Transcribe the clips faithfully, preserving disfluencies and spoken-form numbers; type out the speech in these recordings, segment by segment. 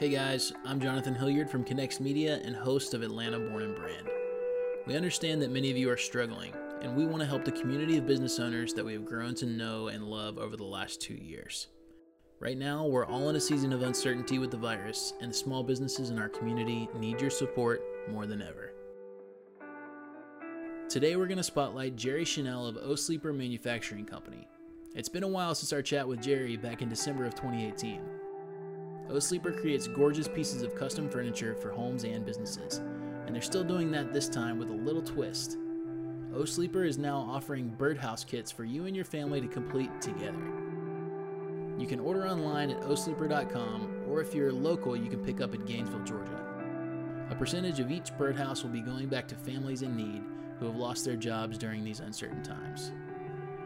Hey guys, I'm Jonathan Hilliard from Connext Media and host of Atlanta Born and Brand. We understand that many of you are struggling, and we want to help the community of business owners that we have grown to know and love over the last two years. Right now, we're all in a season of uncertainty with the virus, and the small businesses in our community need your support more than ever. Today, we're going to spotlight Jerry Chanel of O Sleeper Manufacturing Company. It's been a while since our chat with Jerry back in December of twenty eighteen. O Sleeper creates gorgeous pieces of custom furniture for homes and businesses, and they're still doing that this time with a little twist. O Sleeper is now offering birdhouse kits for you and your family to complete together. You can order online at o sleeper dot com, or if you're local, you can pick up at Gainesville, Georgia. A percentage of each birdhouse will be going back to families in need who have lost their jobs during these uncertain times.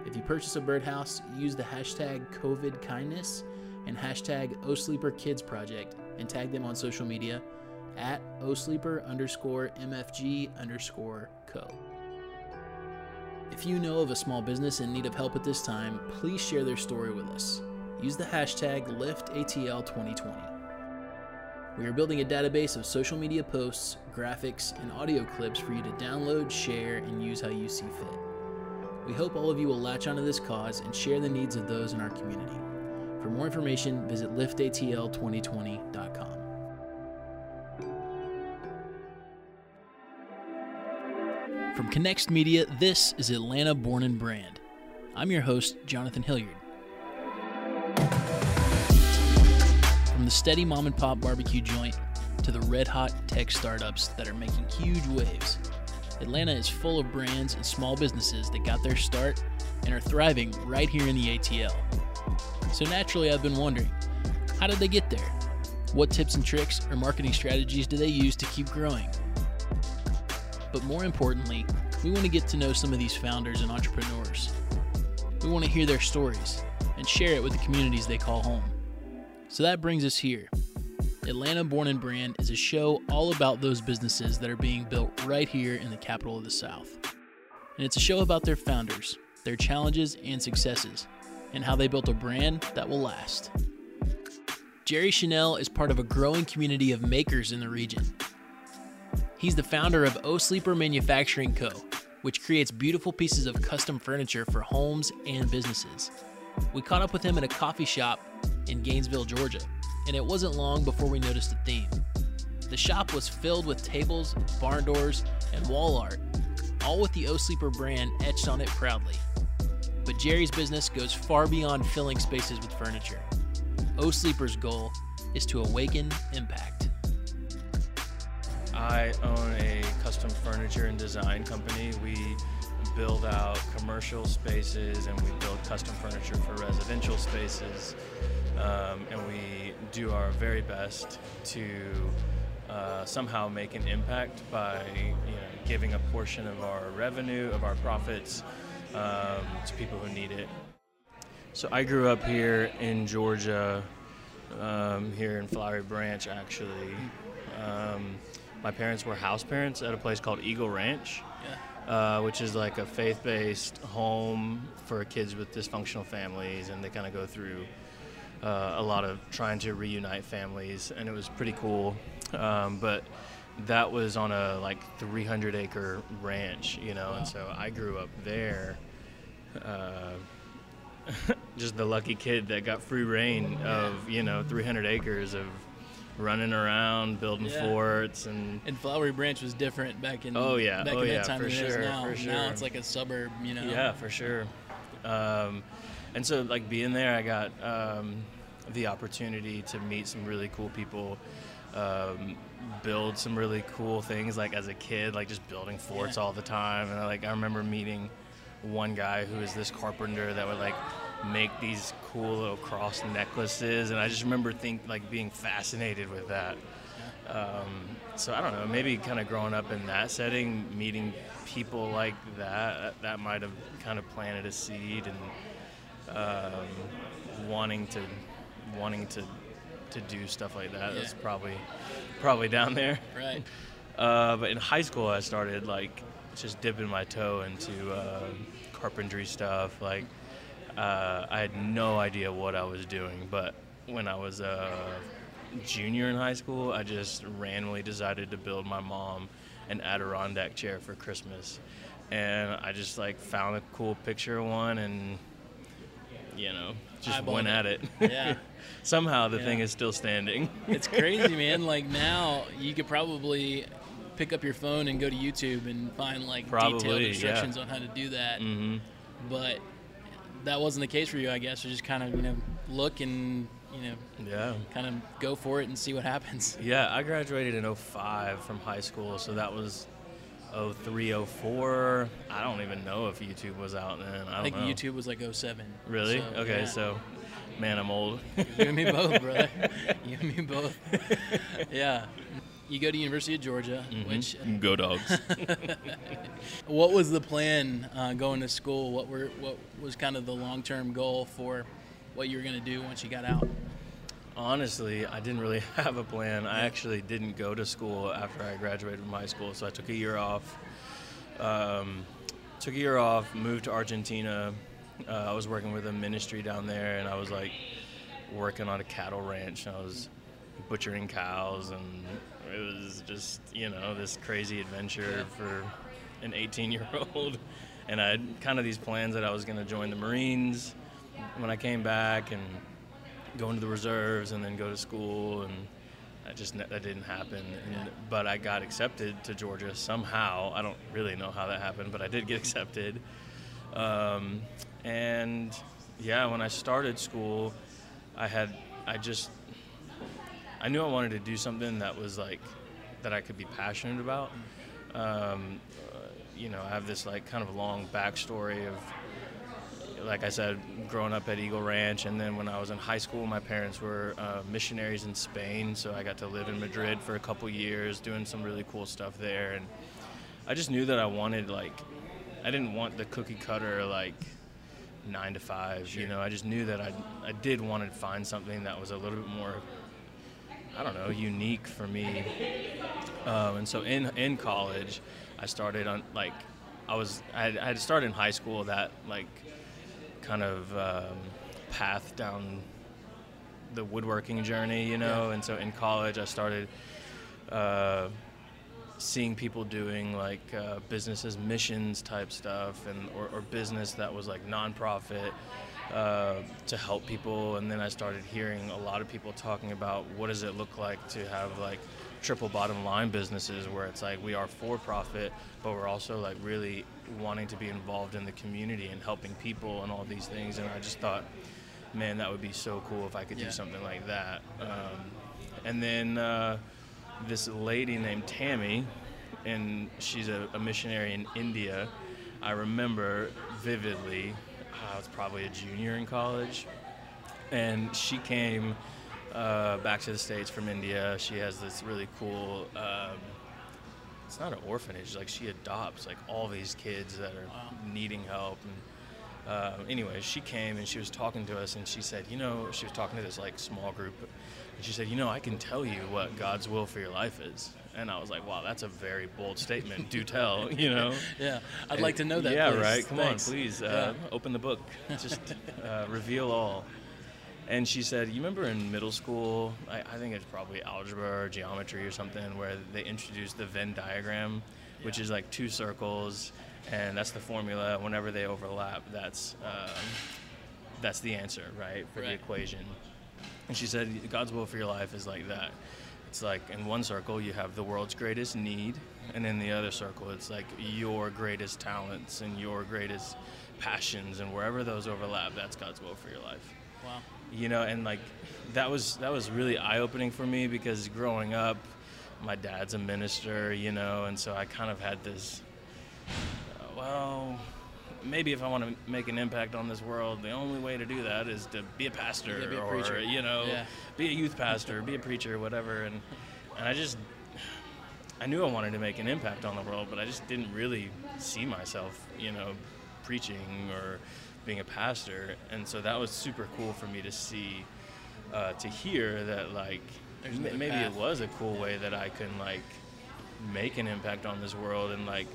If you purchase a birdhouse, use the hashtag COVID Kindness and hashtag O Sleeper Kids Project and tag them on social media at osleeper underscore mfg underscore co. If you know of a small business in need of help at this time, please share their story with us. Use the hashtag Lift A T L twenty twenty. We are building a database of social media posts, graphics, and audio clips for you to download, share, and use how you see fit. We hope all of you will latch onto this cause and share the needs of those in our community. For more information, visit lift A T L twenty twenty dot com. From Connext Media, this is Atlanta Born and Brand. I'm your host, Jonathan Hilliard. From the steady mom and pop barbecue joint to the red hot tech startups that are making huge waves, Atlanta is full of brands and small businesses that got their start and are thriving right here in the A T L. So naturally, I've been wondering, how did they get there? What tips and tricks or marketing strategies do they use to keep growing? But more importantly, we want to get to know some of these founders and entrepreneurs. We want to hear their stories and share it with the communities they call home. So that brings us here. Atlanta Born and Brand is a show all about those businesses that are being built right here in the capital of the South. And it's a show about their founders, their challenges and successes, and how they built a brand that will last. Jerry Chanel is part of a growing community of makers in the region. He's the founder of O Sleeper Manufacturing Co., which creates beautiful pieces of custom furniture for homes and businesses. We caught up with him at a coffee shop in Gainesville, Georgia, and it wasn't long before we noticed a theme. The shop was filled with tables, barn doors, and wall art, all with the O Sleeper brand etched on it proudly. But Jerry's business goes far beyond filling spaces with furniture. O Sleeper's goal is to awaken impact. I own a custom furniture and design company. We build out commercial spaces and we build custom furniture for residential spaces. Um, and we do our very best to uh, somehow make an impact by you know, giving a portion of our revenue, of our profits, Um, to people who need it. So I grew up here in Georgia, um, here in Flowery Branch actually. Um, my parents were house parents at a place called Eagle Ranch, uh, which is like a faith-based home for kids with dysfunctional families, and they kind of go through uh, a lot of trying to reunite families, and it was pretty cool. Um, but that was on a like three hundred acre ranch, you know, wow. And so I grew up there, uh, just the lucky kid that got free reign of, you know, three hundred acres of running around, building yeah. forts. And and Flowery Branch was different back in, oh, yeah. back oh, in yeah, that time for than sure, it is now. For sure. Now it's like a suburb, you know. Yeah, for sure. Um, and so like being there, I got um, the opportunity to meet some really cool people. Um, build some really cool things like as a kid, like just building forts yeah. all the time. And I, like I remember meeting one guy who was this carpenter that would like make these cool little cross necklaces, and I just remember think like being fascinated with that. Um, so I don't know, maybe kind of growing up in that setting, meeting people like that, that might have kind of planted a seed and um, wanting to wanting to. to do stuff like that. Yeah. That's probably probably down there. Right. Uh, but in high school, I started like just dipping my toe into uh, carpentry stuff. Like uh, I had no idea what I was doing, but when I was uh, junior in high school, I just randomly decided to build my mom an Adirondack chair for Christmas. And I just like found a cool picture of one and, you know, just Eyeballed went it. at it. Yeah. Somehow the yeah. thing is still standing. It's crazy, man. Like now you could probably pick up your phone and go to YouTube and find like probably, detailed instructions yeah. on how to do that. Mm-hmm. But that wasn't the case for you, I guess. You just kind of, you know, look and, you know, yeah. kind of go for it and see what happens. Yeah, I graduated in oh five from high school, so that was oh three, oh four. I don't even know if YouTube was out then. I, don't I think know. YouTube was like oh seven. Really? So, okay, yeah. so, man, I'm old. You and me both, brother. You and me both. Yeah. You go to University of Georgia, mm-hmm. which uh, go Dogs. What was the plan uh, going to school? What were what was kind of the long-term goal for what you were going to do once you got out? Honestly, I didn't really have a plan. I actually didn't go to school after I graduated from high school, so I took a year off. Um, took a year off, moved to Argentina. Uh, I was working with a ministry down there, and I was like working on a cattle ranch. And I was butchering cows, and it was just, you know, this crazy adventure for an eighteen-year-old. And I had kind of these plans that I was going to join the Marines when I came back and go into the reserves and then go to school, and I just that didn't happen. And, but I got accepted to Georgia somehow. I don't really know how that happened, but I did get accepted. Um, and yeah, when I started school, I had I just I knew I wanted to do something that was like that I could be passionate about. Um, you know, I have this like kind of long backstory of, like I said, growing up at Eagle Ranch, and then when I was in high school, my parents were uh, missionaries in Spain, so I got to live in Madrid for a couple years, doing some really cool stuff there. And I just knew that I wanted, like, I didn't want the cookie cutter, like, nine to five, sure. you know. I just knew that I, I did want to find something that was a little bit more, I don't know, unique for me. Um, and so in, in college, I started on, like, I was, I had, I had started in high school that, like, kind of um, path down the woodworking journey, you know, yeah. and so in college I started uh, seeing people doing like uh, businesses, missions type stuff, and or, or business that was like nonprofit uh, to help people. And then I started hearing a lot of people talking about what does it look like to have like triple bottom line businesses where it's like we are for profit, but we're also like really wanting to be involved in the community and helping people and all these things. And I just thought, man, that would be so cool if I could yeah. do something like that. Um, and then uh, this lady named Tammy, and she's a, a missionary in India. I remember vividly, I was probably a junior in college, and she came Uh, back to the States from India. She has this really cool, um, it's not an orphanage, like she adopts like all these kids that are wow. needing help. And uh, anyway, she came and she was talking to us, and she said, you know, she was talking to this like small group, and she said, you know, I can tell you what God's will for your life is. And I was like, wow, that's a very bold statement. Do tell, you know? Yeah, I'd and, like to know that. Yeah, please. Right, come Thanks. on, please, uh, yeah. open the book. Just uh, reveal all. And she said, you remember in middle school, I, I think it's probably algebra or geometry or something, where they introduced the Venn diagram, yeah. which is like two circles, and that's the formula. Whenever they overlap, that's um, that's the answer, right, for right. the equation. And she said, God's will for your life is like that. It's like in one circle, you have the world's greatest need, and in the other circle, it's like your greatest talents and your greatest passions, and wherever those overlap, that's God's will for your life. Wow. You know, and like that was that was really eye-opening for me, because growing up, my dad's a minister, you know, and so I kind of had this, uh, well, maybe if I want to make an impact on this world, the only way to do that is to be a pastor yeah, be a or, preacher. you know, yeah. be a youth pastor, be a preacher, whatever. And, and I just, I knew I wanted to make an impact on the world, but I just didn't really see myself, you know, preaching or being a pastor. And so that was super cool for me to see, uh, to hear that, like, m- maybe path. it was a cool way that I can, like, make an impact on this world and, like,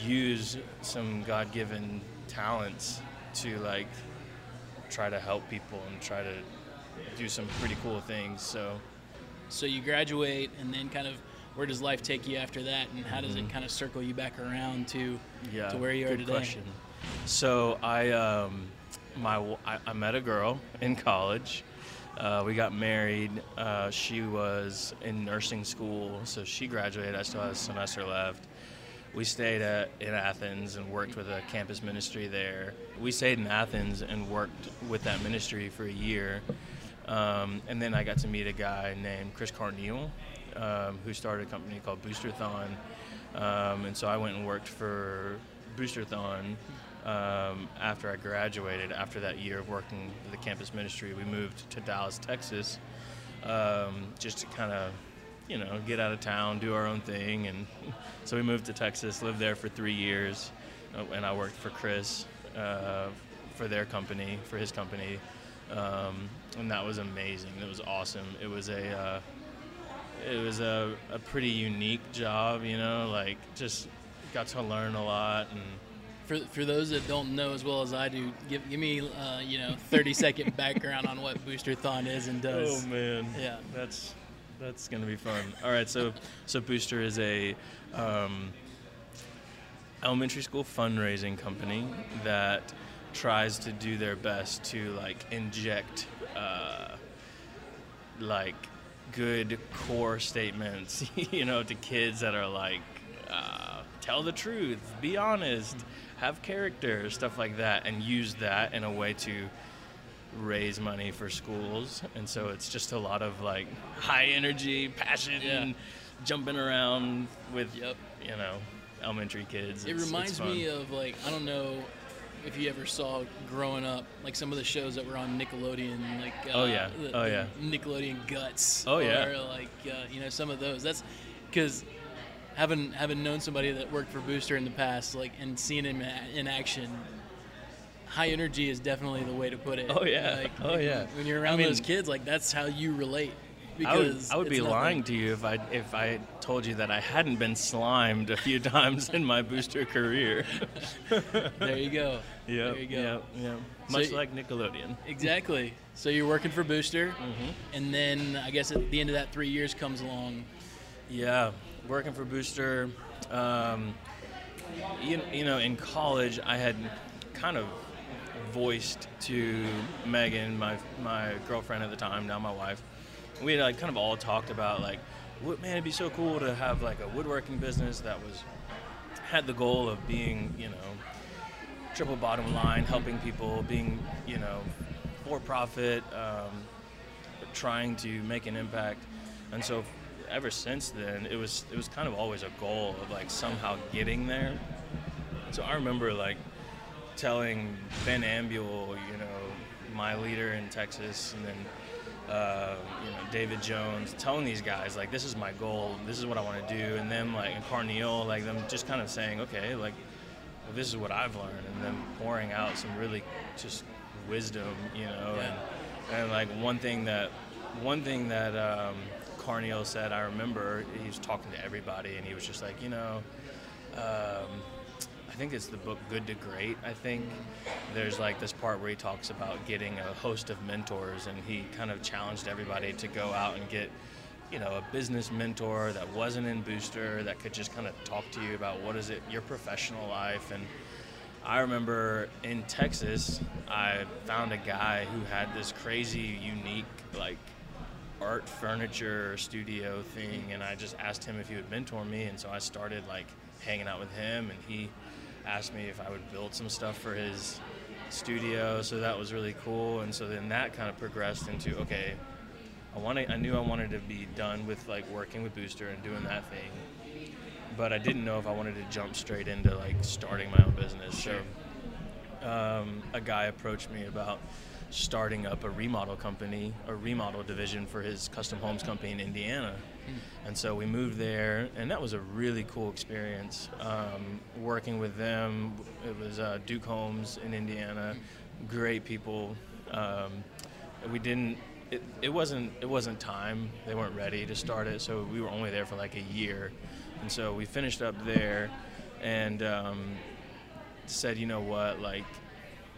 use some God-given talents to, like, try to help people and try to do some pretty cool things. So, so you graduate, and then kind of where does life take you after that, and how does mm-hmm. it kind of circle you back around to yeah, to where you are today? Good question. So I um, my I, I met a girl in college. Uh, we got married. Uh, she was in nursing school, so she graduated. I still had a semester left. We stayed at, in Athens and worked with a campus ministry there. We stayed in Athens and worked with that ministry for a year. Um, and then I got to meet a guy named Chris Carneal, um, who started a company called Booster Thon. Um, and so I went and worked for Booster Thon um, after I graduated. After that year of working with the campus ministry, we moved to Dallas, Texas, um, just to kind of, you know, get out of town, do our own thing. And so we moved to Texas, lived there for three years, and I worked for Chris, uh, for their company, for his company. Um, and that was amazing. It was awesome. It was a, uh, it was a, a pretty unique job, you know, like just got to learn a lot. And For, for those that don't know as well as I do, give, give me, uh, you know, thirty second background on what Booster Thon is and does. Oh man. Yeah. That's, That's going to be fun. All right, so so Booster is a um, elementary school fundraising company that tries to do their best to like inject uh, like good core statements, you know, to kids that are like uh, tell the truth, be honest, have character, stuff like that, and use that in a way to raise money for schools. And so it's just a lot of like high energy, passion, yeah. and jumping around with yep. you know, elementary kids. It it's, reminds it's me of like, I don't know if you ever saw growing up, like some of the shows that were on Nickelodeon, like uh, oh yeah, the, oh yeah, Nickelodeon Guts. Oh yeah, or like uh, you know, some of those. That's because having having known somebody that worked for Booster in the past, like and seeing him in action. High energy is definitely the way to put it. Oh yeah, like, oh yeah. When you're around I mean, those kids, like that's how you relate. Because I would, I would be nothing. lying to you if I if I told you that I hadn't been slimed a few times in my Booster career. There you go. Yeah. There you go. Yep, yep. Much so, like Nickelodeon. Exactly. So you're working for Booster, mm-hmm. and then I guess at the end of that three years comes along. Yeah, working for Booster. Um, you you know, in college I had kind of voiced to Megan, my my girlfriend at the time, now my wife. We had like kind of all talked about like, what man, it'd be so cool to have like a woodworking business that was had the goal of being, you know, triple bottom line, helping people, being, you know, for profit, um, trying to make an impact. And so ever since then, it was it was kind of always a goal of like somehow getting there. So I remember like telling Ben Ambule, you know, my leader in Texas, and then, uh, you know, David Jones, telling these guys, like, this is my goal, this is what I want to do, and them, like, and Carneal, like, them just kind of saying, okay, like, well, this is what I've learned, and them pouring out some really just wisdom, you know, yeah. and, and, like, one thing that, one thing that um, Carneal said, I remember, he was talking to everybody, and he was just like, you know, um, I think it's the book Good to Great. I think there's like this part where he talks about getting a host of mentors, and he kind of challenged everybody to go out and get, you know, a business mentor that wasn't in Booster that could just kind of talk to you about what is it, your professional life. And I remember in Texas, I found a guy who had this crazy, unique, like art furniture studio thing. And I just asked him if he would mentor me. And so I started like hanging out with him, and he asked me if I would build some stuff for his studio, so that was really cool. And so then that kind of progressed into, okay, I wanted, I knew I wanted to be done with like working with Booster and doing that thing, but I didn't know if I wanted to jump straight into like starting my own business. Sure. So um, a guy approached me about starting up a remodel company, a remodel division for his custom homes company in Indiana. And so we moved there, and that was a really cool experience. Um, working with them, it was uh, Duke Homes in Indiana, great people. Um, we didn't, it, it wasn't, it wasn't time. They weren't ready to start it, so we were only there for like a year. And so we finished up there, and um, said, you know what, like,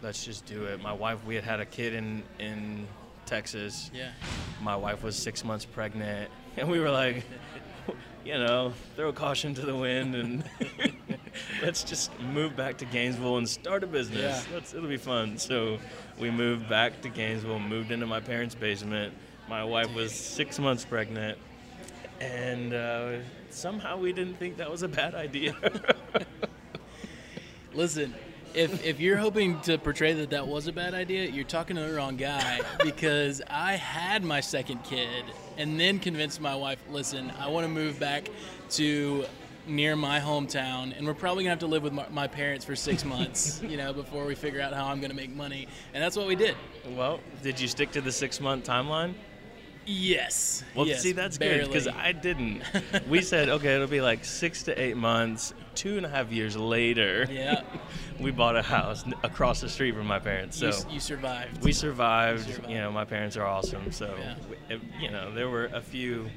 let's just do it. My wife, we had had a kid in in. Texas. Yeah. My wife was six months pregnant, and we were like, you know, throw caution to the wind and let's just move back to Gainesville and start a business. Yeah. Let's, it'll be fun. So we moved back to Gainesville, moved into my parents' basement. My wife was six months pregnant, and uh, somehow we didn't think that was a bad idea. Listen, if if you're hoping to portray that that was a bad idea, you're talking to the wrong guy, because I had my second kid and then convinced my wife, listen, I want to move back to near my hometown, and we're probably gonna have to live with my, my parents for six months, you know, before we figure out how I'm gonna make money. And that's what we did. Well, did you stick to the six-month timeline? Yes. Well, yes, see, that's barely good, because I didn't. We said, okay, it'll be like six to eight months. Two and a half years later, yeah, we bought a house across the street from my parents. So you, you survived. We survived. You survived. You know, my parents are awesome. So, yeah. You know, there were a few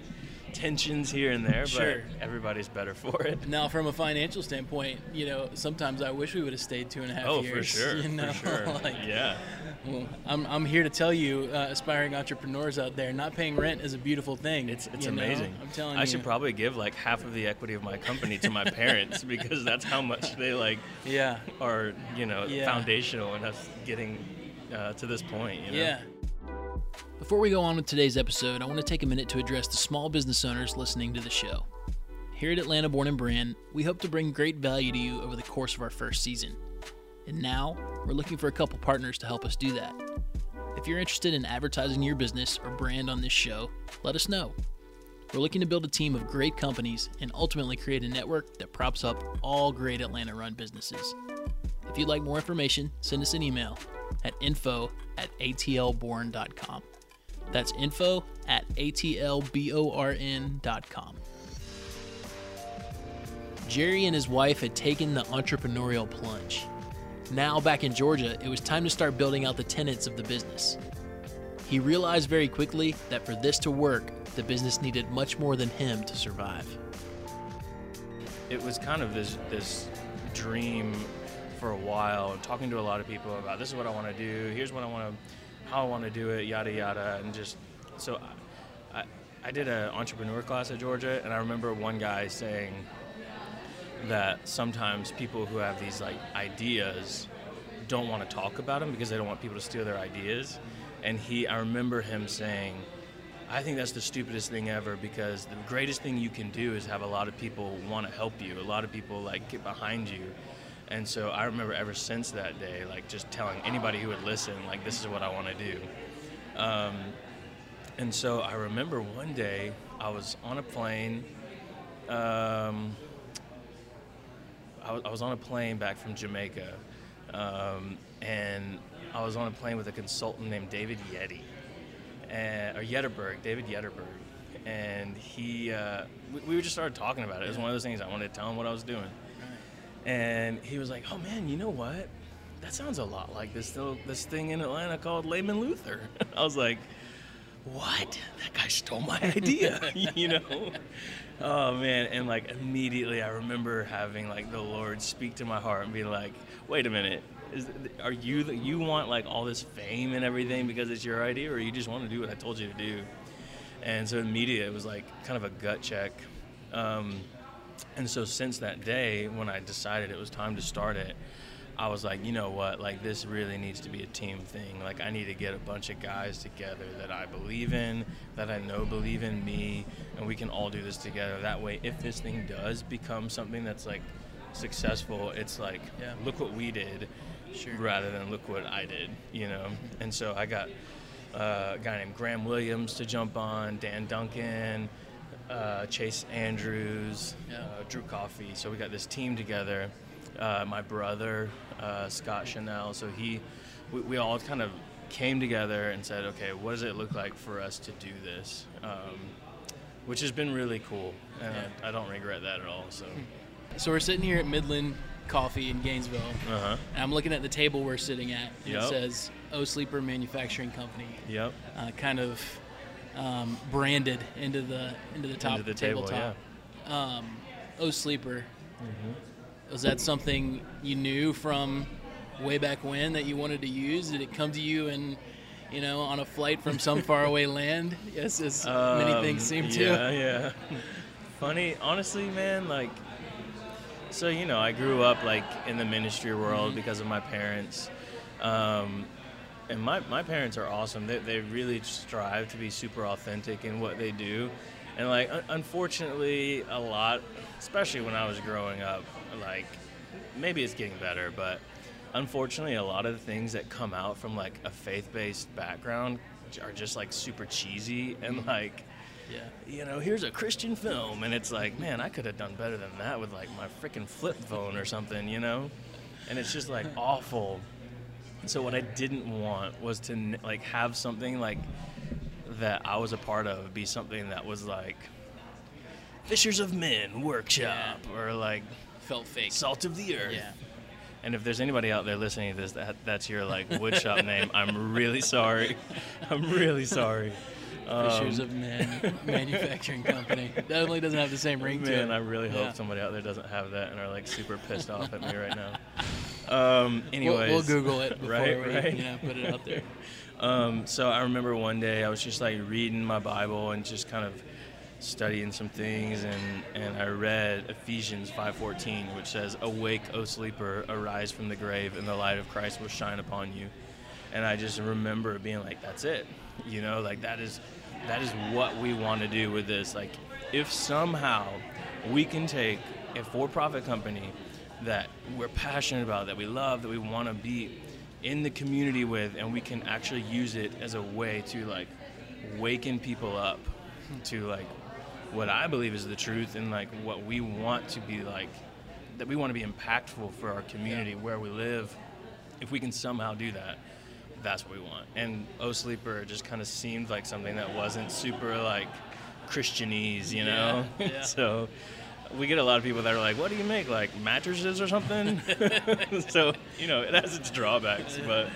tensions here and there, sure, but everybody's better for it. Now, from a financial standpoint, you know, sometimes I wish we would have stayed two and a half oh, years. Oh, for sure. You know, for sure. Like, yeah. Well, I'm I'm here to tell you, uh, aspiring entrepreneurs out there, not paying rent is a beautiful thing. It's it's you know? amazing. I'm telling I you. I should probably give like half of the equity of my company to my parents, because that's how much they like yeah. are, you know, yeah. foundational in us getting uh, to this point, you know. Yeah. Before we go on with today's episode, I want to take a minute to address the small business owners listening to the show. Here at Atlanta Born and Brand, we hope to bring great value to you over the course of our first season. And now, we're looking for a couple partners to help us do that. If you're interested in advertising your business or brand on this show, let us know. We're looking to build a team of great companies and ultimately create a network that props up all great Atlanta-run businesses. If you'd like more information, send us an email at info at a t l born dot com. That's info at a t l born dot com. Jerry and his wife had taken the entrepreneurial plunge. Now back in Georgia, it was time to start building out the tenets of the business. He realized very quickly that for this to work, the business needed much more than him to survive. It was kind of this, this dream for a while, talking to a lot of people about, this is what I want to do, here's what I want to how I want to do it, yada, yada, and just, so I, I, I did an entrepreneur class at Georgia, and I remember one guy saying that sometimes people who have these, like, ideas don't want to talk about them because they don't want people to steal their ideas, and he, I remember him saying, I think that's the stupidest thing ever, because the greatest thing you can do is have a lot of people want to help you, a lot of people, like, get behind you. And so I remember ever since that day, like, just telling anybody who would listen, like, this is what I want to do. Um, and so I remember one day I was on a plane. Um, I, w- I was on a plane back from Jamaica. Um, and I was on a plane with a consultant named David Yeti, and, or Yetterberg, David Yetterberg. And he, uh, we, we just started talking about it. It was one of those things I wanted to tell him what I was doing. And he was like, oh, man, you know what? That sounds a lot like this little, this thing in Atlanta called Layman Luther. I was like, what? That guy stole my idea, you know? Oh, man. And, like, immediately I remember having, like, the Lord speak to my heart and be like, wait a minute. Is, are you the, you want, like, all this fame and everything because it's your idea, or you just want to do what I told you to do? And so immediately it was, like, kind of a gut check. Um And so since that day, when I decided it was time to start it, I was like, you know what, like, this really needs to be a team thing. Like, I need to get a bunch of guys together that I believe in, that I know believe in me, and we can all do this together. That way, if this thing does become something that's, like, successful, it's like, yeah, look what we did, sure, rather than look what I did, you know? And so I got uh, a guy named Graham Williams to jump on, Dan Duncan, Uh, Chase Andrews, yeah. uh, Drew Coffey. So we got this team together. Uh, my brother, uh, Scott Chanel. So he, we, we all kind of came together and said, okay, what does it look like for us to do this? Um, which has been really cool. And yeah. I, I don't regret that at all. So, so we're sitting here at Midland Coffee in Gainesville. Uh-huh. And I'm looking at the table we're sitting at. And yep. It says O Sleeper Manufacturing Company. Yep. Uh, kind of. Um, branded into the into the top into the table, tabletop. Yeah. Um, O Sleeper. Mm-hmm. Was that something you knew from way back when that you wanted to use? Did it come to you in you know, on a flight from some faraway land, yes, as um, many things seem yeah, to. Yeah, yeah. Funny, honestly, man, like, so, you know, I grew up, like, in the ministry world mm-hmm. because of my parents. Um, and my, my parents are awesome. They, they really strive to be super authentic in what they do. And, like, un- unfortunately, a lot, especially when I was growing up, like, maybe it's getting better, but unfortunately, a lot of the things that come out from, like, a faith-based background are just, like, super cheesy and, like, yeah, you know, here's a Christian film, and it's like, man, I could have done better than that with, like, my freaking flip phone or something, you know? And it's just, like, awful. And so what I didn't want was to, like, have something, like, that I was a part of be something that was, like, Fishers of Men Workshop yeah. or, like, felt fake. Salt of the Earth. Yeah. And if there's anybody out there listening to this, that that's your, like, woodshop name, I'm really sorry. I'm really sorry. Um, Fishers of Men Manufacturing Company. Definitely doesn't have the same ring man, to it. Man, I really hope yeah. somebody out there doesn't have that and are, like, super pissed off at me right now. Um, anyways. We'll, we'll Google it before right, we right? You know, put it out there. Um, so I remember one day I was just, like, reading my Bible and just kind of studying some things, and, and I read Ephesians five fourteen, which says, "Awake, O sleeper, arise from the grave, and the light of Christ will shine upon you." And I just remember being like, that's it. You know, like, that is that is what we want to do with this. Like, if somehow we can take a for-profit company that we're passionate about, that we love, that we want to be in the community with, and we can actually use it as a way to, like, waken people up to, like, what I believe is the truth, and, like, what we want to be, like, that we want to be impactful for our community yeah. where we live. If we can somehow do that, that's what we want. And O Sleeper just kind of seemed like something that wasn't super, like, Christianese, you know? Yeah, yeah. So we get a lot of people that are like, what do you make, like, mattresses or something? So, you know, it has its drawbacks, but...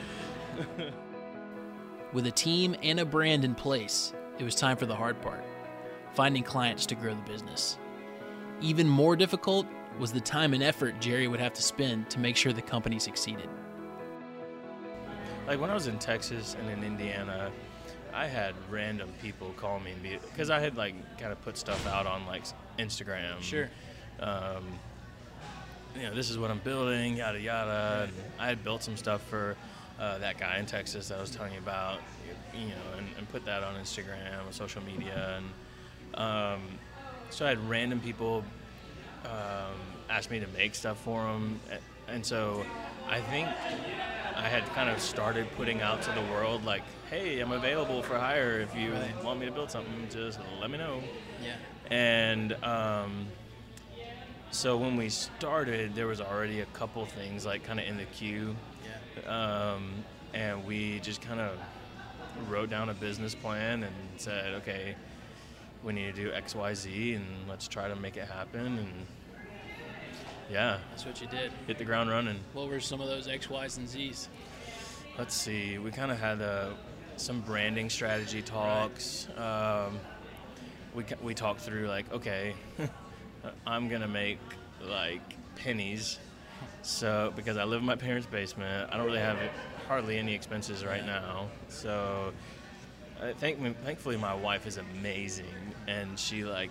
With a team and a brand in place, it was time for the hard part. Finding clients to grow the business. Even more difficult was the time and effort Jerry would have to spend to make sure the company succeeded. Like, when I was in Texas and in Indiana, I had random people call me and be, because I had, like, kind of put stuff out on, like, Instagram. Sure. Um, you know, this is what I'm building, yada, yada. And I had built some stuff for uh, that guy in Texas that I was telling you about, you know, and, and put that on Instagram and social media, and Um, so I had random people um, ask me to make stuff for them, and so I think I had kind of started putting out to the world, like, hey, I'm available for hire. If you right. want me to build something, just let me know. Yeah. And um, so when we started, there was already a couple things, like, kind of in the queue. Yeah. Um, and we just kind of wrote down a business plan and said, okay, we need to do X, Y, Z, and let's try to make it happen. And yeah, that's what you did. Hit the ground running. What were some of those X, Y's, and Z's? Let's see. We kind of had uh, some branding strategy talks. Right. Um, we we talked through, like, okay, I'm gonna make, like, pennies, so because I live in my parents' basement, I don't really have hardly any expenses right yeah. now, so. I think, thankfully, my wife is amazing, and she, like,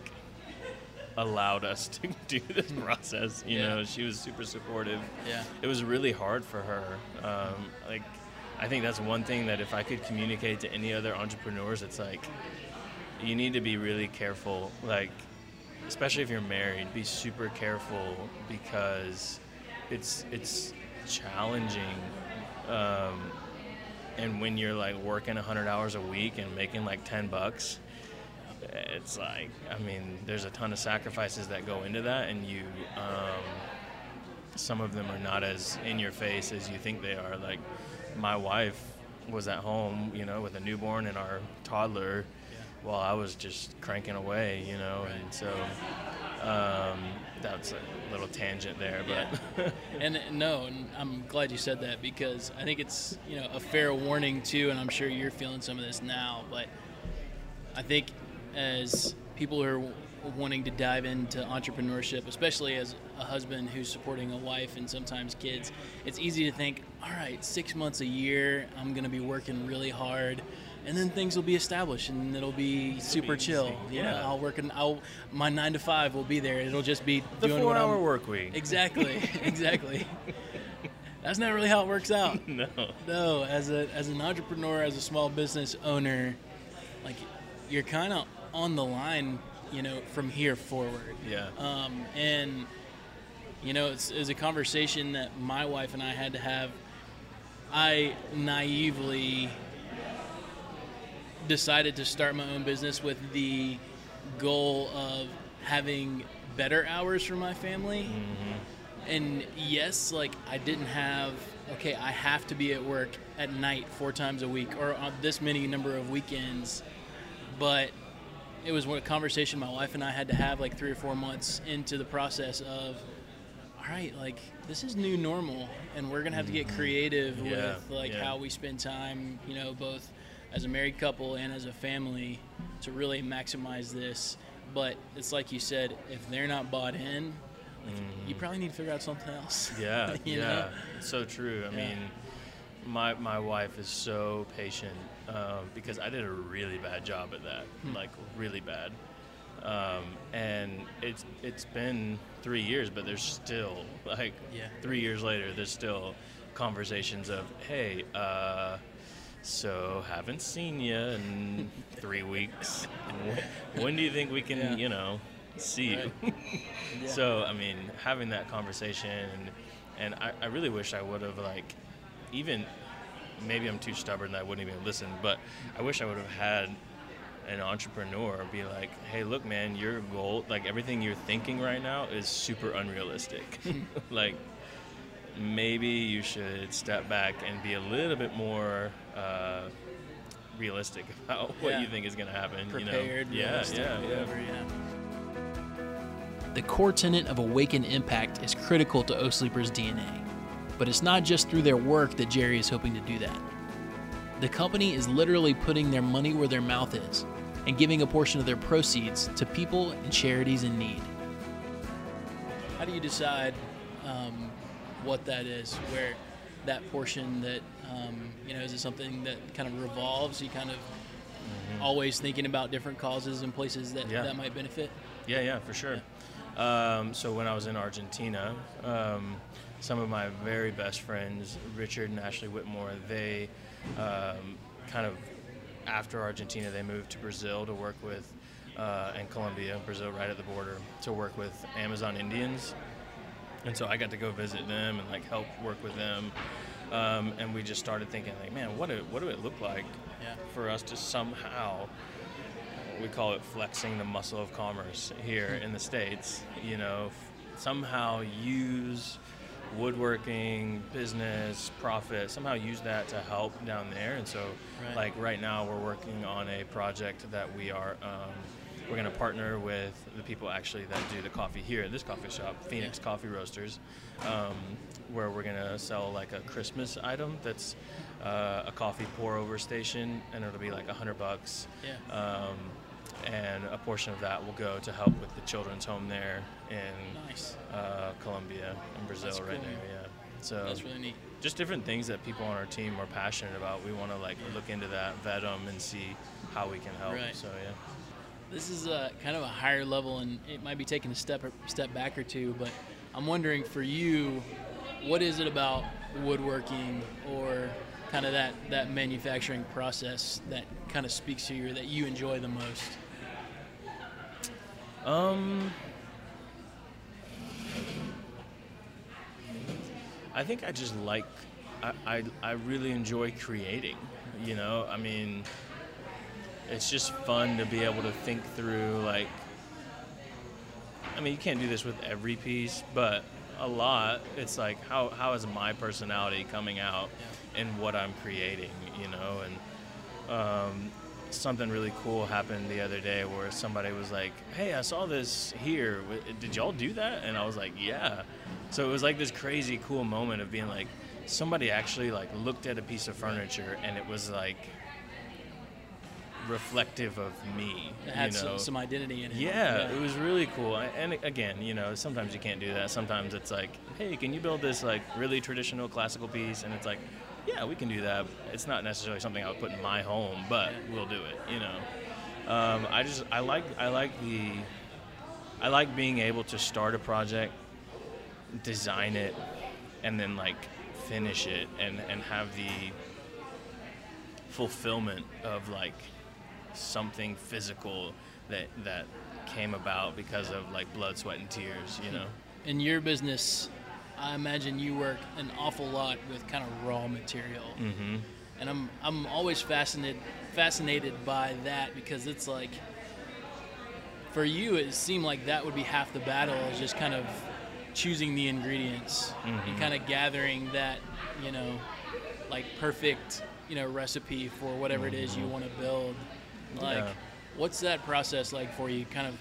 allowed us to do this process. You yeah. know, she was super supportive. Yeah, it was really hard for her. Um, like, I think that's one thing that if I could communicate to any other entrepreneurs, it's like, you need to be really careful. Like, especially if you're married, be super careful, because it's it's challenging. Um, And when you're, like, working one hundred hours a week and making, like, ten bucks, it's like, I mean, there's a ton of sacrifices that go into that, and you, um, some of them are not as in your face as you think they are. Like, my wife was at home, you know, with a newborn and our toddler yeah. while I was just cranking away, you know, right. and so... Um, that's a little tangent there, but yeah. and no, and I'm glad you said that, because I think it's, you know, a fair warning too, and I'm sure you're feeling some of this now, but I think as people who are wanting to dive into entrepreneurship, especially as a husband who's supporting a wife and sometimes kids, it's easy to think, all right, six months a year, I'm going to be working really hard, and then things will be established and it'll be it'll super be chill. Yeah, yeah, I'll work and I'll my nine to five will be there. It'll just be the doing four-hour what I'm, work week. Exactly, exactly. That's not really how it works out. No, no. As a as an entrepreneur, as a small business owner, like you're kind of on the line, you know, from here forward. Yeah. Um, and, you know, it's, it's a conversation that my wife and I had to have. I naively decided to start my own business with the goal of having better hours for my family. Mm-hmm. And yes, like I didn't have, okay, I have to be at work at night four times a week or on this many number of weekends, but it was a conversation my wife and I had to have like three or four months into the process of, all right, like this is new normal and we're going to have to get creative yeah, with like yeah. how we spend time, you know, both as a married couple and as a family to really maximize this. But it's like you said, if they're not bought in, like, mm. you probably need to figure out something else. Yeah. you yeah. know? It's so true. I yeah. mean, my, my wife is so patient. Um, because I did a really bad job at that, hmm. like really bad. Um, and it's it's been three years, but there's still like yeah. three years later, there's still conversations of, hey, uh, so haven't seen you in three weeks. When do you think we can, yeah. you know, see right. you? yeah. So I mean, having that conversation, and, and I, I really wish I would have like even. Maybe I'm too stubborn that I wouldn't even listen, but I wish I would have had an entrepreneur be like, hey, look, man, your goal, like everything you're thinking right now is super unrealistic. Like maybe you should step back and be a little bit more uh, realistic about what yeah. you think is going to happen. Prepared. You know? Yeah, yeah, yeah. Whatever, yeah. The core tenet of Awaken Impact is critical to O Sleeper's D N A. But it's not just through their work that Jerry is hoping to do that. The company is literally putting their money where their mouth is and giving a portion of their proceeds to people and charities in need. How do you decide um, what that is, where that portion that, um, you know, is it something that kind of revolves? You kind of mm-hmm. always thinking about different causes and places that, yeah. that might benefit? Yeah, yeah, for sure. Yeah. Um, so when I was in Argentina, um, some of my very best friends, Richard and Ashley Whitmore, they um, kind of, after Argentina, they moved to Brazil to work with, uh, and Colombia, Brazil right at the border, to work with Amazon Indians. And so I got to go visit them and like help work with them. Um, and we just started thinking like, man, what do, what do it look like yeah. for us to somehow, we call it flexing the muscle of commerce here in the States, you know, f- somehow use woodworking, business, profit, somehow use that to help down there. And so right. like right now we're working on a project that we are, um, we're going to partner with the people actually that do the coffee here at this coffee shop, Phoenix yeah. Coffee Roasters, um, where we're going to sell like a Christmas item that's uh, a coffee pour over station, and it'll be like a hundred bucks. Yeah. Um, and a portion of that will go to help with the children's home there in nice. uh, Colombia and Brazil that's right cool. there. Yeah, so that's really neat. Just different things that people on our team are passionate about. We want to like yeah. look into that, vet them, and see how we can help. Right. So yeah, this is a kind of a higher level, and it might be taking a step or step back or two. But I'm wondering for you, what is it about woodworking or kind of that that manufacturing process that kind of speaks to you, or that you enjoy the most? Um, I think I just like, I, I, I really enjoy creating, you know, I mean, it's just fun to be able to think through, like, I mean, you can't do this with every piece, but a lot, it's like, how, how is my personality coming out yeah. in what I'm creating, you know, and, um, something really cool happened the other day where somebody was like, hey, I saw this here. Did y'all do that? And I was like, yeah. So it was like this crazy cool moment of being like, somebody actually like looked at a piece of furniture and it was like, reflective of me. It had you know? some, some identity in it. Yeah, yeah, it was really cool. And again, you know, sometimes you can't do that. Sometimes it's like, hey, can you build this like really traditional classical piece? And it's like, yeah, we can do that. It's not necessarily something I would put in my home, but we'll do it, you know. Um, I just, I like, I like the, I like being able to start a project, design it, and then like finish it and, and have the fulfillment of like something physical that, that came about because of like blood, sweat, and tears, you know. In your business, I imagine you work an awful lot with kind of raw material. Mm-hmm. And I'm I'm always fascinated fascinated by that, because it's like, for you, it seemed like that would be half the battle, is just kind of choosing the ingredients, mm-hmm. and kind of gathering that, you know, like perfect, you know, recipe for whatever mm-hmm. it is you want to build. Like, yeah. What's that process like for you? Kind of,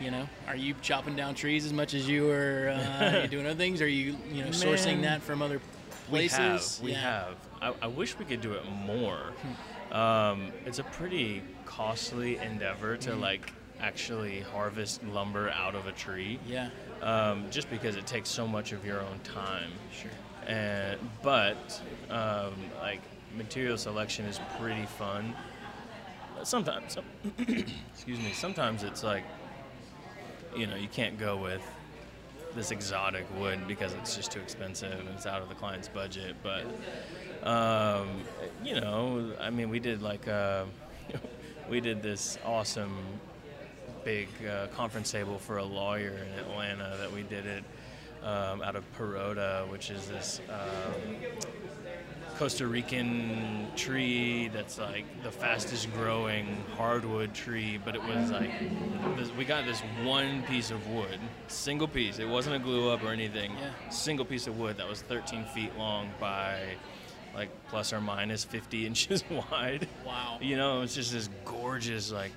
you know, are you chopping down trees as much as you are, uh, are you doing other things? Are you, you know, Man, sourcing that from other places? We have. We yeah. have. I, I wish we could do it more. Um, it's a pretty costly endeavor to, mm. like, actually harvest lumber out of a tree. Yeah. Um, just because it takes so much of your own time. Sure. And, but, um, like, material selection is pretty fun. Sometimes, some, excuse me, sometimes it's like, you know, you can't go with this exotic wood because it's just too expensive and it's out of the client's budget. But, um, you know, I mean, we did like, a, we did this awesome big uh, conference table for a lawyer in Atlanta that we did it um, out of Perota, which is this um, Costa Rican tree that's like the fastest growing hardwood tree. But it was like, this, we got this one piece of wood, single piece. It wasn't a glue up or anything. Yeah. Single piece of wood that was thirteen feet long by like plus or minus fifty inches wide. Wow. You know, it's just this gorgeous like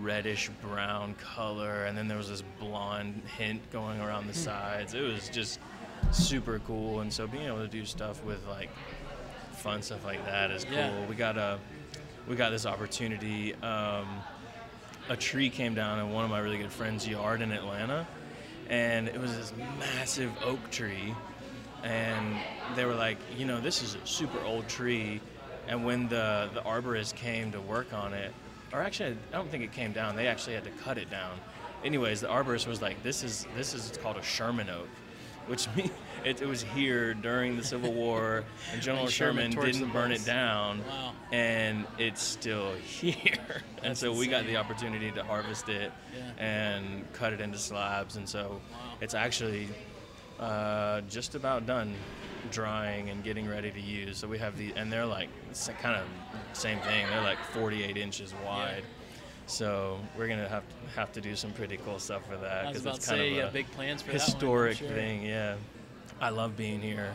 reddish brown color. And then there was this blonde hint going around the sides. It was just super cool. And so being able to do stuff with like fun stuff like that is cool. Yeah. We got a, we got this opportunity. Um, a tree came down in one of my really good friends' yard in Atlanta, and it was this massive oak tree. And they were like, you know, this is a super old tree. And when the the arborist came to work on it, or actually, I don't think it came down. They actually had to cut it down. Anyways, the arborist was like, this is this is it's called a Sherman Oak, which means it, it was here during the Civil War, and General and Sherman, Sherman didn't burn it down, wow. and it's still here. That's and so insane. We got the opportunity to harvest it yeah. and cut it into slabs, and so wow. it's actually uh, just about done drying and getting ready to use. So we have the, and they're like, it's kind of same thing. They're like forty-eight inches wide. Yeah. So we're gonna have to, have to do some pretty cool stuff for that. I was about it's to kind say, of a yeah, big plans for historic that one, sure. thing. Yeah, I love being here.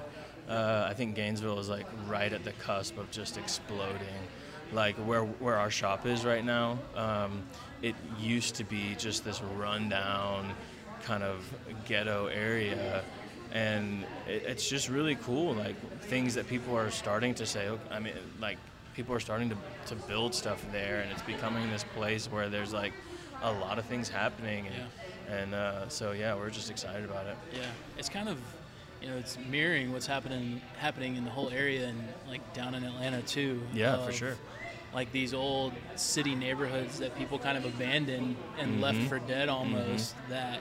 Uh, I think Gainesville is like right at the cusp of just exploding. Like where where our shop is right now, um, it used to be just this rundown kind of ghetto area, and it, it's just really cool. Like things that people are starting to say. I mean, like. People are starting to, to build stuff there, and it's becoming this place where there's like a lot of things happening, and, yeah. and uh, so yeah, we're just excited about it. Yeah, it's kind of, you know, it's mirroring what's happening happening in the whole area and like down in Atlanta too. Yeah, of, for sure. Like these old city neighborhoods that people kind of abandoned and mm-hmm. left for dead almost. Mm-hmm. That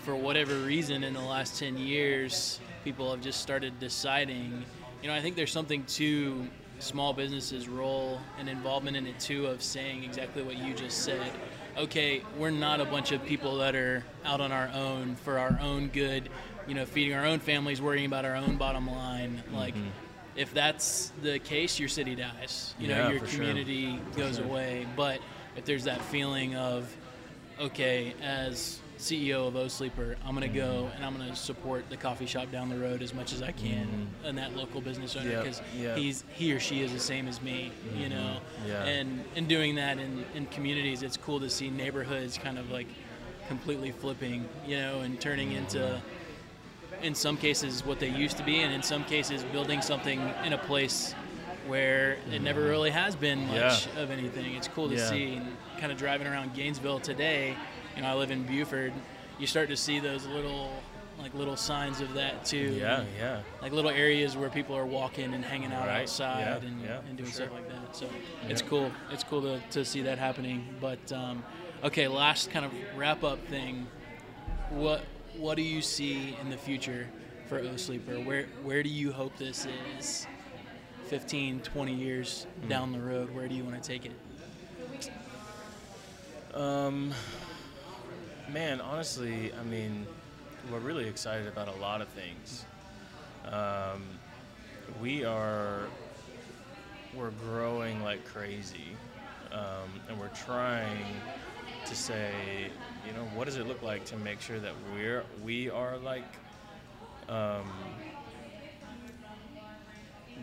for whatever reason in the last ten years, people have just started deciding. You know, I think there's something to small businesses' role and involvement in it too, of saying exactly what you just said. Okay, we're not a bunch of people that are out on our own for our own good, you know, feeding our own families, worrying about our own bottom line. Mm-hmm. Like, if that's the case, your city dies. You yeah, know, your community sure. goes sure. away. But if there's that feeling of, okay, as C E O of O Sleeper, I'm gonna mm-hmm. go and I'm gonna support the coffee shop down the road as much as I can, mm-hmm. and that local business owner, because yep, yep. he's he or she is the same as me, mm-hmm. you know. Yeah. And and doing that in, in communities, it's cool to see neighborhoods kind of like completely flipping, you know, and turning mm-hmm. into, in some cases, what they used to be, and in some cases, building something in a place where it never really has been much yeah. of anything. It's cool to yeah. see. And kind of driving around Gainesville today, you know, I live in Buford, you start to see those little like little signs of that too. Yeah, and, yeah. Like little areas where people are walking and hanging out right. outside yeah, and, yeah, and doing sure. stuff like that. So yeah. it's cool. It's cool to, to see that happening. But um, okay, last kind of wrap up thing. What what do you see in the future for O Sleeper? Where where do you hope this is fifteen, twenty years mm-hmm. down the road? Where do you want to take it? Um, man, honestly, I mean, we're really excited about a lot of things. Um, we are we're growing like crazy, um, and we're trying to say, you know, what does it look like to make sure that we're we are like. Um,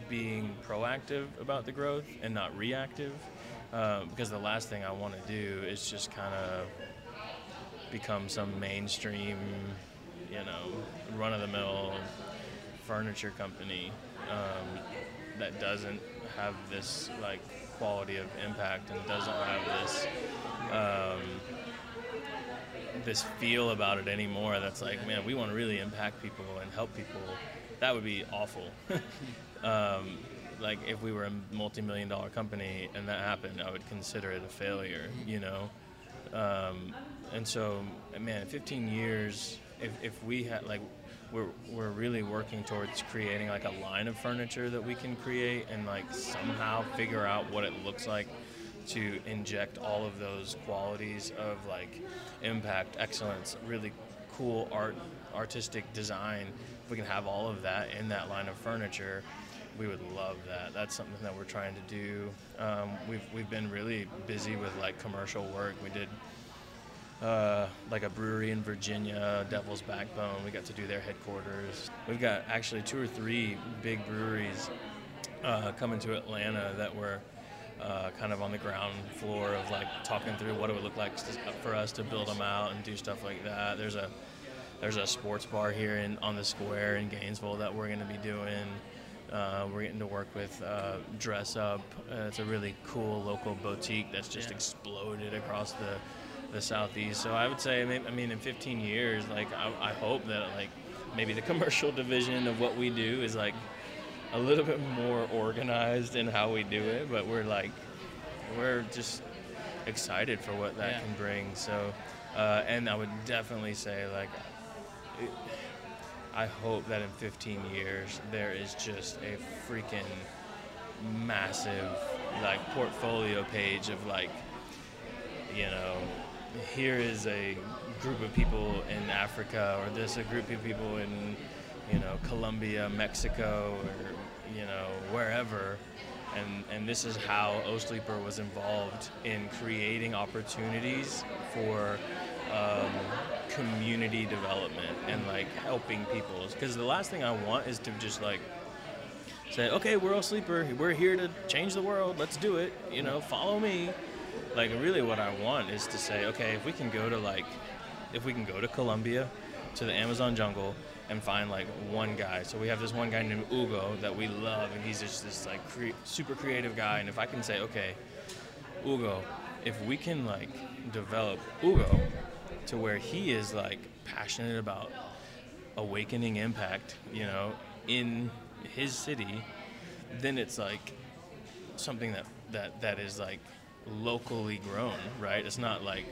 being proactive about the growth and not reactive, uh, because the last thing I want to do is just kind of become some mainstream, you know, run-of-the-mill furniture company um, that doesn't have this like quality of impact and doesn't have this um, this feel about it anymore. That's like, man, we want to really impact people and help people. That would be awful. Um, like if we were a multi-million dollar company and that happened, I would consider it a failure, you know? Um, and so, man, fifteen years, if, if we had like, we're, we're really working towards creating like a line of furniture that we can create and like somehow figure out what it looks like to inject all of those qualities of like impact, excellence, really cool art, artistic design. If we can have all of that in that line of furniture, we would love that. That's something that we're trying to do. Um, we've we've been really busy with like commercial work. We did uh, like a brewery in Virginia, Devil's Backbone. We got to do their headquarters. We've got actually two or three big breweries uh, coming to Atlanta that were uh, kind of on the ground floor of like talking through what it would look like for us to build them out and do stuff like that. There's a There's a sports bar here in, on the square in Gainesville that we're going to be doing. Uh, we're getting to work with uh, Dress Up. Uh, it's a really cool local boutique that's just yeah. exploded across the, the southeast. So I would say, I mean, in fifteen years, like I, I hope that like maybe the commercial division of what we do is like a little bit more organized in how we do it. But we're like, we're just excited for what that yeah. can bring. So, uh, and I would definitely say like. I hope that in fifteen years there is just a freaking massive like portfolio page of like, you know, here is a group of people in Africa, or this a group of people in, you know, Colombia, Mexico, or, you know, wherever, and and this is how O Sleeper was involved in creating opportunities for um, community development and like helping people, because the last thing I want is to just like say, okay, we're O Sleeper, we're here to change the world, let's do it, you know, follow me. Like really what I want is to say, okay, if we can go to like if we can go to Colombia, to the Amazon jungle, and find like one guy. So we have this one guy named Hugo that we love, and he's just this like cre- super creative guy, and if I can say, okay, Hugo, if we can like develop Hugo to where he is like passionate about awakening impact, you know, in his city, then it's like something that, that, that is like locally grown, right? It's not like,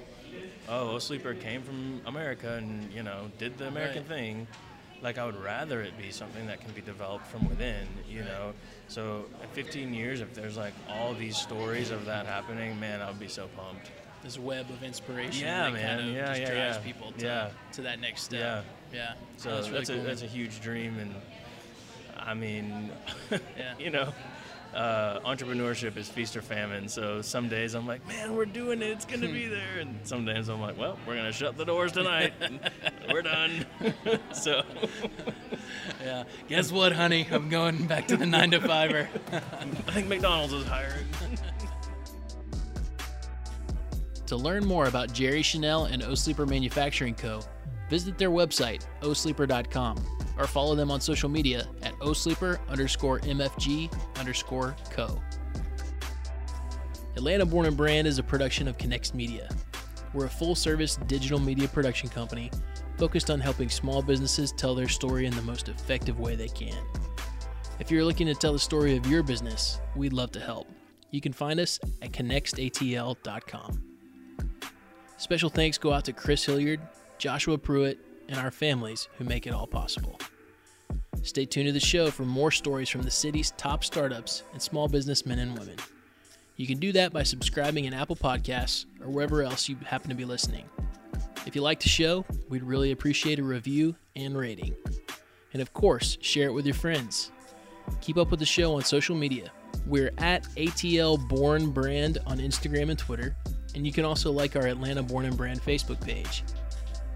oh, O Sleeper came from America and, you know, did the American right. thing. Like I would rather it be something that can be developed from within, you right. know? So at fifteen years, if there's like all these stories of that happening, man, I would be so pumped. This web of inspiration yeah, that man. kind of yeah, just yeah, drives yeah. people to, yeah. to that next step. Yeah, yeah. So oh, that's, really that's, cool. a, that's a huge dream, and I mean, yeah. you know, uh, entrepreneurship is feast or famine. So some days I'm like, man, we're doing it, it's gonna be there, and some days I'm like, well, we're gonna shut the doors tonight, we're done. So yeah, guess what, honey? I'm going back to the nine to fiver. I think McDonald's is hiring. To learn more about Jerry Chanel and O Sleeper Manufacturing Co., visit their website, o sleeper dot com. or follow them on social media at osleeper underscore M F G underscore co. Atlanta Born and Brand is a production of Connext Media. We're a full-service digital media production company focused on helping small businesses tell their story in the most effective way they can. If you're looking to tell the story of your business, we'd love to help. You can find us at connext A T L dot com. Special thanks go out to Chris Hilliard, Joshua Pruitt, and our families who make it all possible. Stay tuned to the show for more stories from the city's top startups and small businessmen and women. You can do that by subscribing in Apple Podcasts or wherever else you happen to be listening. If you like the show, we'd really appreciate a review and rating. And of course, share it with your friends. Keep up with the show on social media. We're at A T L Born Brand on Instagram and Twitter, and you can also like our Atlanta Born and Brand Facebook page.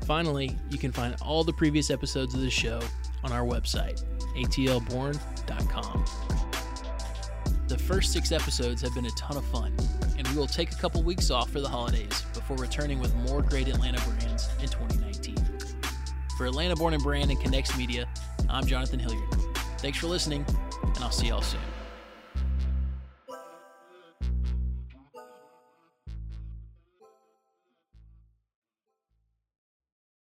Finally, you can find all the previous episodes of the show on our website, A T L born dot com. The first six episodes have been a ton of fun, and we will take a couple weeks off for the holidays before returning with more great Atlanta brands in twenty nineteen. For Atlanta Born and Brand and Connext Media, I'm Jonathan Hilliard. Thanks for listening, and I'll see y'all soon.